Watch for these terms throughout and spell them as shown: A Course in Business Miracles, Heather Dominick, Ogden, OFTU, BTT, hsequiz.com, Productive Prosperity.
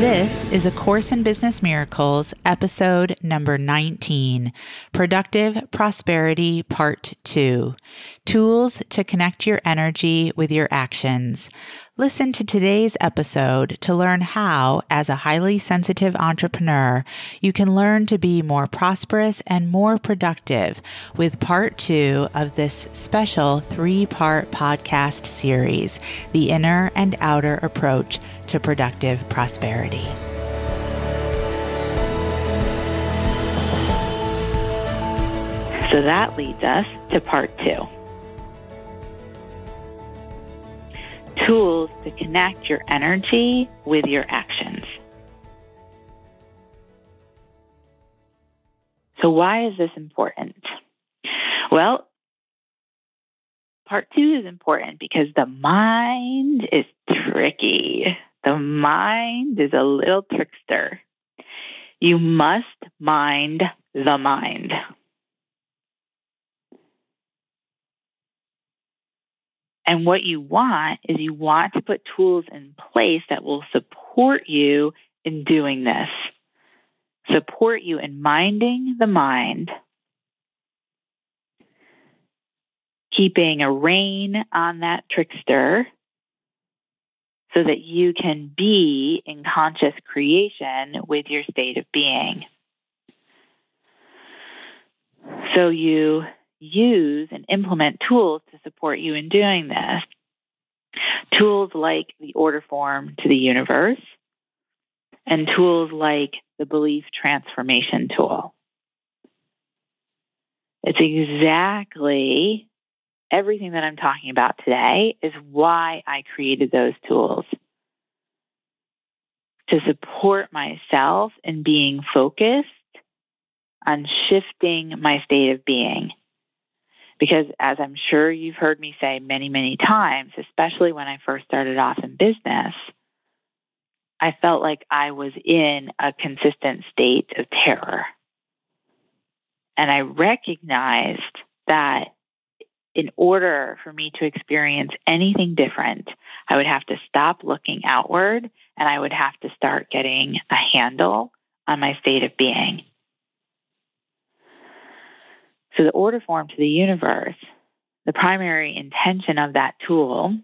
This is A Course in Business Miracles, episode number 19, Productive Prosperity, Part 2, Tools to Connect Your Energy with Your Actions. Listen to today's episode to learn how, as a highly sensitive entrepreneur, you can learn to be more prosperous and more productive with part 2 of this special 3-part podcast series, The Inner and Outer Approach to Productive Prosperity. So that leads us to part 2. Tools to connect your energy with your actions. So why is this important? Well, part 2 is important because the mind is tricky. The mind is a little trickster. You must mind the mind. And what you want is you want to put tools in place that will support you in doing this, support you in minding the mind, keeping a rein on that trickster so that you can be in conscious creation with your state of being. So you use and implement tools to support you in doing this. Tools like the order form to the universe and tools like the belief transformation tool. It's exactly everything that I'm talking about today is why I created those tools. To support myself in being focused on shifting my state of being. Because as I'm sure you've heard me say many, many times, especially when I first started off in business, I felt like I was in a consistent state of terror. And I recognized that in order for me to experience anything different, I would have to stop looking outward and I would have to start getting a handle on my state of being. So the order form to the universe, the primary intention of that tool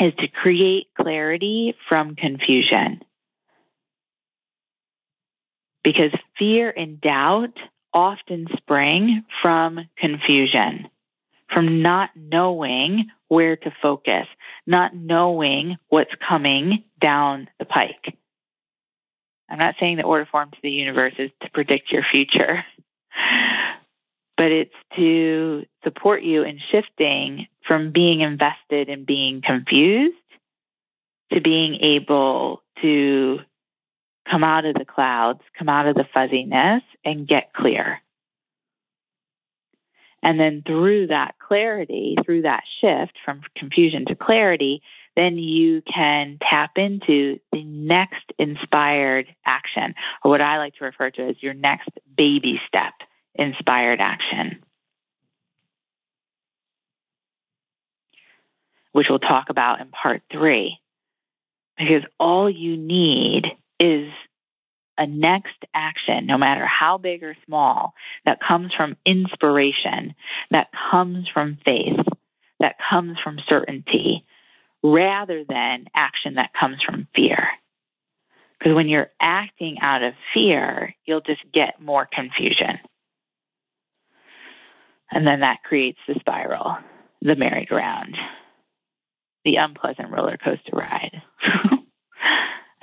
is to create clarity from confusion. Because fear and doubt often spring from confusion, from not knowing where to focus, not knowing what's coming down the pike. I'm not saying the order form to the universe is to predict your future. But it's to support you in shifting from being invested in being confused to being able to come out of the clouds, come out of the fuzziness, and get clear. And then through that clarity, through that shift from confusion to clarity, then you can tap into the next inspired action, or what I like to refer to as your next baby step. Inspired action, which we'll talk about in part 3, because all you need is a next action, no matter how big or small, that comes from inspiration, that comes from faith, that comes from certainty, rather than action that comes from fear. Because when you're acting out of fear, you'll just get more confusion. And then that creates the spiral, the merry-go-round, the unpleasant roller coaster ride.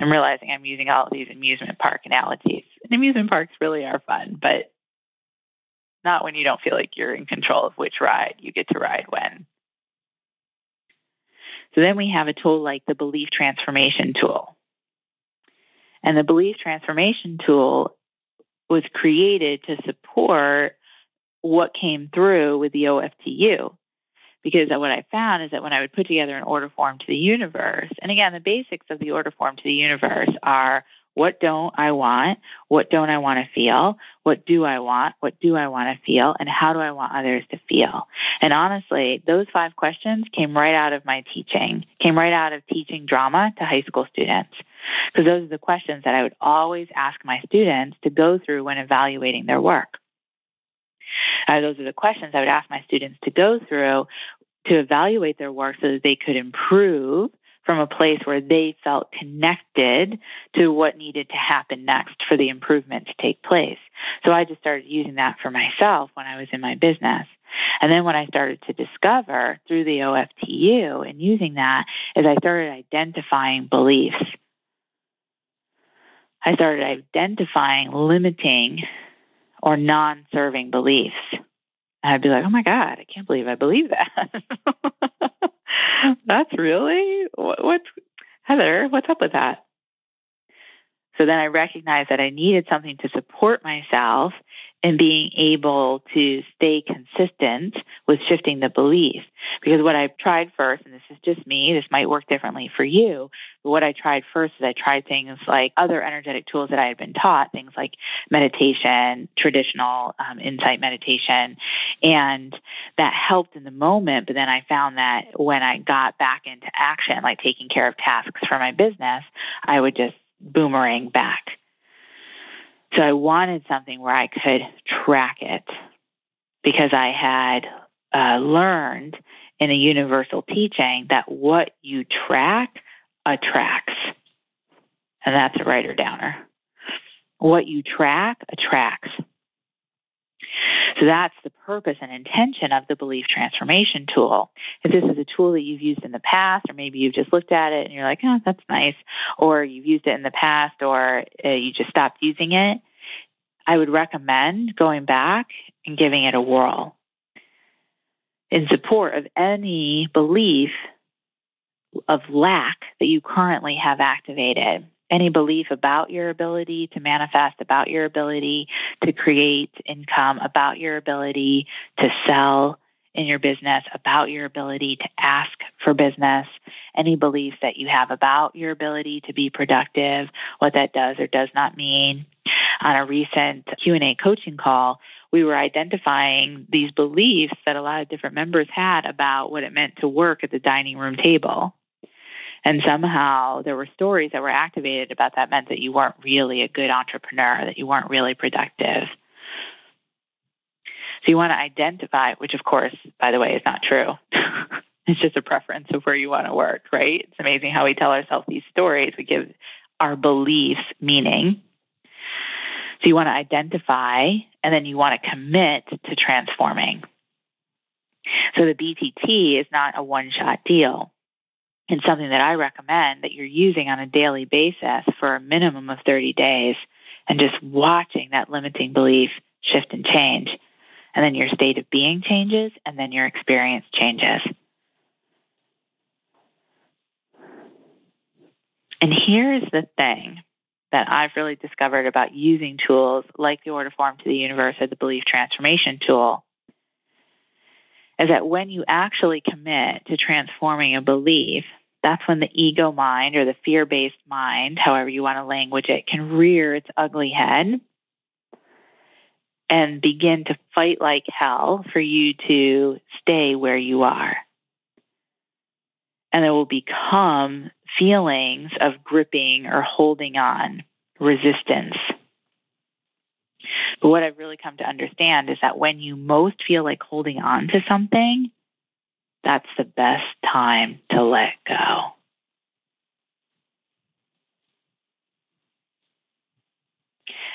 I'm realizing I'm using all of these amusement park analogies. And amusement parks really are fun, but not when you don't feel like you're in control of which ride you get to ride when. So then we have a tool like the belief transformation tool. And the belief transformation tool was created to support what came through with the OFTU. Because what I found is that when I would put together an order form to the universe, and again, the basics of the order form to the universe are, what don't I want? What don't I want to feel? What do I want? What do I want to feel? And how do I want others to feel? And honestly, those 5 questions came right out of my teaching, came right out of teaching drama to high school students. Because those are the questions that I would always ask my students to go through when evaluating their work. Those are the questions I would ask my students to go through to evaluate their work so that they could improve from a place where they felt connected to what needed to happen next for the improvement to take place. So I just started using that for myself when I was in my business. And then what I started to discover through the OFTU and using that is I started identifying beliefs. I started identifying limiting or non-serving beliefs. And I'd be like, oh my God, I can't believe I believe that. That's really, Heather, what's up with that? So then I recognized that I needed something to support myself in being able to stay consistent with shifting the belief. Because what I tried first, and this is just me, this might work differently for you, but what I tried first is I tried things like other energetic tools that I had been taught, things like meditation, traditional insight meditation, and that helped in the moment. But then I found that when I got back into action, like taking care of tasks for my business, I would just boomerang back. So I wanted something where I could track it because I had learned in a universal teaching that what you track attracts. And that's a writer downer. What you track attracts. So that's the purpose and intention of the belief transformation tool. If this is a tool that you've used in the past, or maybe you've just looked at it and you're like, oh, that's nice, or you've used it in the past, or you just stopped using it, I would recommend going back and giving it a whirl in support of any belief of lack that you currently have activated. Any belief about your ability to manifest, about your ability to create income, about your ability to sell in your business, about your ability to ask for business, any beliefs that you have about your ability to be productive, what that does or does not mean. On a recent Q&A coaching call, we were identifying these beliefs that a lot of different members had about what it meant to work at the dining room table. And somehow there were stories that were activated about that meant that you weren't really a good entrepreneur, that you weren't really productive. So you want to identify, which of course, by the way, is not true. It's just a preference of where you want to work, right? It's amazing how we tell ourselves these stories. We give our beliefs meaning. So you want to identify, and then you want to commit to transforming. So the BTT is not a one-shot deal. And something that I recommend that you're using on a daily basis for a minimum of 30 days and just watching that limiting belief shift and change. And then your state of being changes, and then your experience changes. And here's the thing that I've really discovered about using tools like the order form to the universe or the belief transformation tool is that when you actually commit to transforming a belief, that's when the ego mind or the fear-based mind, however you want to language it, can rear its ugly head and begin to fight like hell for you to stay where you are. And there will become feelings of gripping or holding on, resistance. But what I've really come to understand is that when you most feel like holding on to something, that's the best time to let go.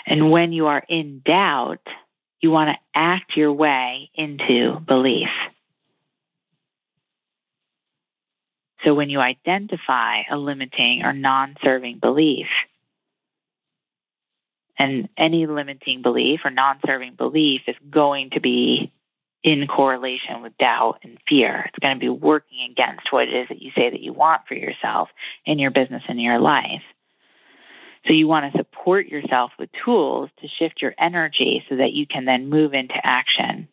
And when you are in doubt, you want to act your way into belief. So when you identify a limiting or non-serving belief, and any limiting belief or non-serving belief is going to be in correlation with doubt and fear. It's going to be working against what it is that you say that you want for yourself in your business and in your life. So you want to support yourself with tools to shift your energy so that you can then move into action.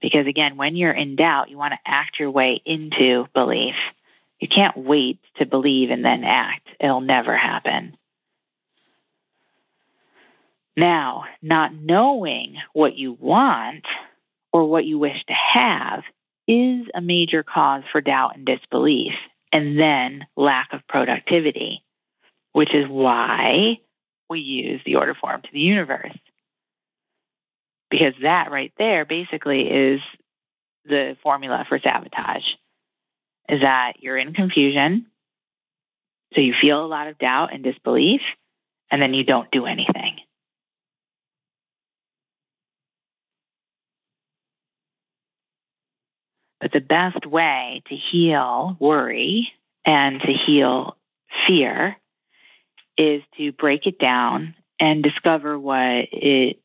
Because again, when you're in doubt, you want to act your way into belief. You can't wait to believe and then act. It'll never happen. Now, not knowing what you want or what you wish to have is a major cause for doubt and disbelief, and then lack of productivity, which is why we use the order form to the universe. Because that right there basically is the formula for sabotage, is that you're in confusion, so you feel a lot of doubt and disbelief, and then you don't do anything. But the best way to heal worry and to heal fear is to break it down and discover what it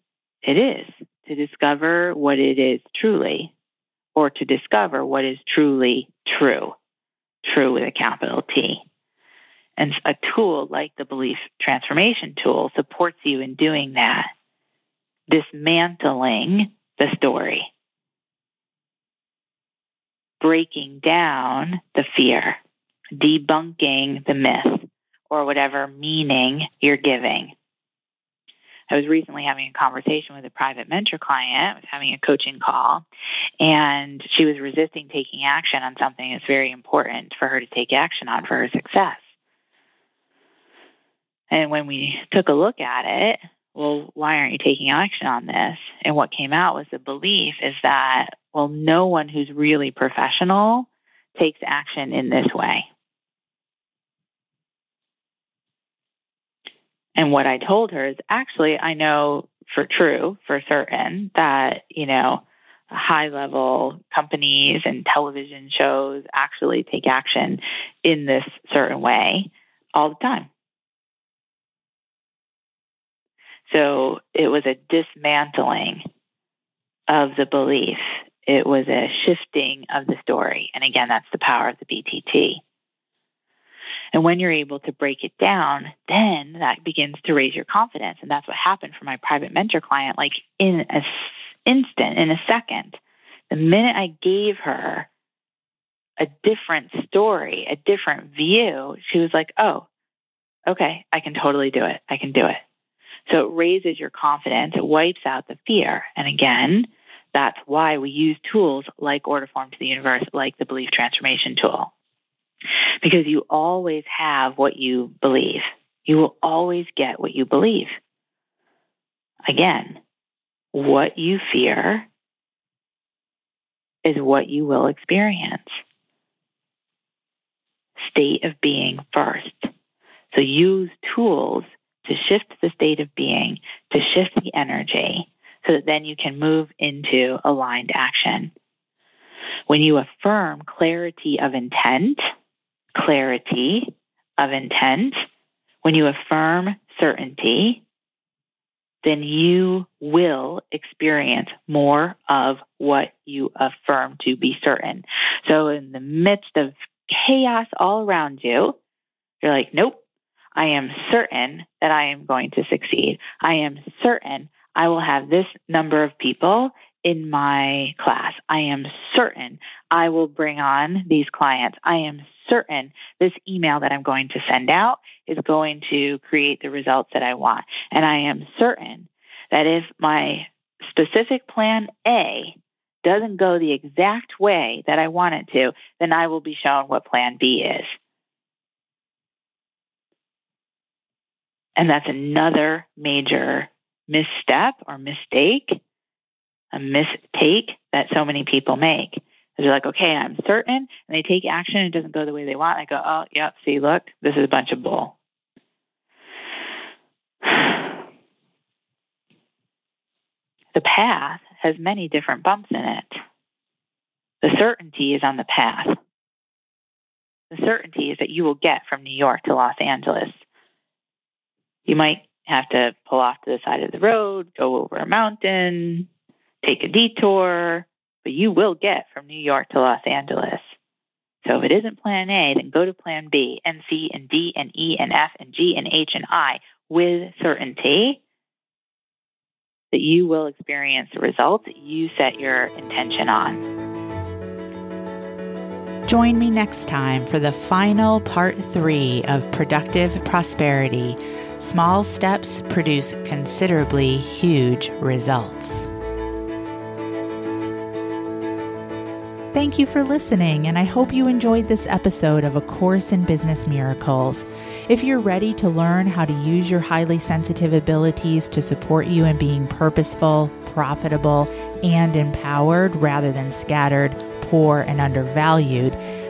is. To discover what it is truly, or to discover what is truly true, true with a capital T. And a tool like the belief transformation tool supports you in doing that, dismantling the story, breaking down the fear, debunking the myth, or whatever meaning you're giving. I was recently having a conversation with a private mentor client. I was having a coaching call, and she was resisting taking action on something that's very important for her to take action on for her success. And when we took a look at it, well, why aren't you taking action on this? And what came out was the belief is that, well, no one who's really professional takes action in this way. And what I told her is, actually, I know for certain that, high-level companies and television shows actually take action in this certain way all the time. So it was a dismantling of the belief. It was a shifting of the story. And again, that's the power of the BTT. And when you're able to break it down, then that begins to raise your confidence. And that's what happened for my private mentor client, like in an instant, in a second. The minute I gave her a different story, a different view, she was like, oh, okay, I can totally do it. I can do it. So it raises your confidence. It wipes out the fear. And again, that's why we use tools like Order Form to the Universe, like the Belief Transformation Tool. Because you always have what you believe. You will always get what you believe. Again, what you fear is what you will experience. State of being first. So use tools to shift the state of being, to shift the energy, so that then you can move into aligned action. When you affirm clarity of intent, when you affirm certainty, then you will experience more of what you affirm to be certain. So in the midst of chaos all around you, you're like, nope, I am certain that I am going to succeed. I am certain I will have this number of people in my class. I am certain I will bring on these clients. I am certain this email that I'm going to send out is going to create the results that I want. And I am certain that if my specific plan A doesn't go the exact way that I want it to, then I will be shown what plan B is. And that's another major misstep or mistake, a mistake that so many people make. They're like, okay, I'm certain, and they take action and it doesn't go the way they want. I go, oh, yep, see, look, this is a bunch of bull. The path has many different bumps in it. The certainty is on the path. The certainty is that you will get from New York to Los Angeles. You might have to pull off to the side of the road, go over a mountain, take a detour, but you will get from New York to Los Angeles. So if it isn't plan A, then go to plan B, and C, and D, and E, and F, and G, and H, and I, with certainty that you will experience the results you set your intention on. Join me next time for the final part 3 of Productive Prosperity. Small steps produce considerably huge results. Thank you for listening, and I hope you enjoyed this episode of A Course in Business Miracles. If you're ready to learn how to use your highly sensitive abilities to support you in being purposeful, profitable, and empowered rather than scattered, poor, and undervalued,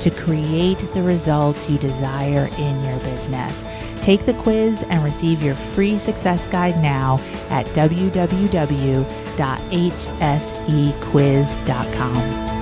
to create the results you desire in your business. Take the quiz and receive your free success guide now at www.hsequiz.com.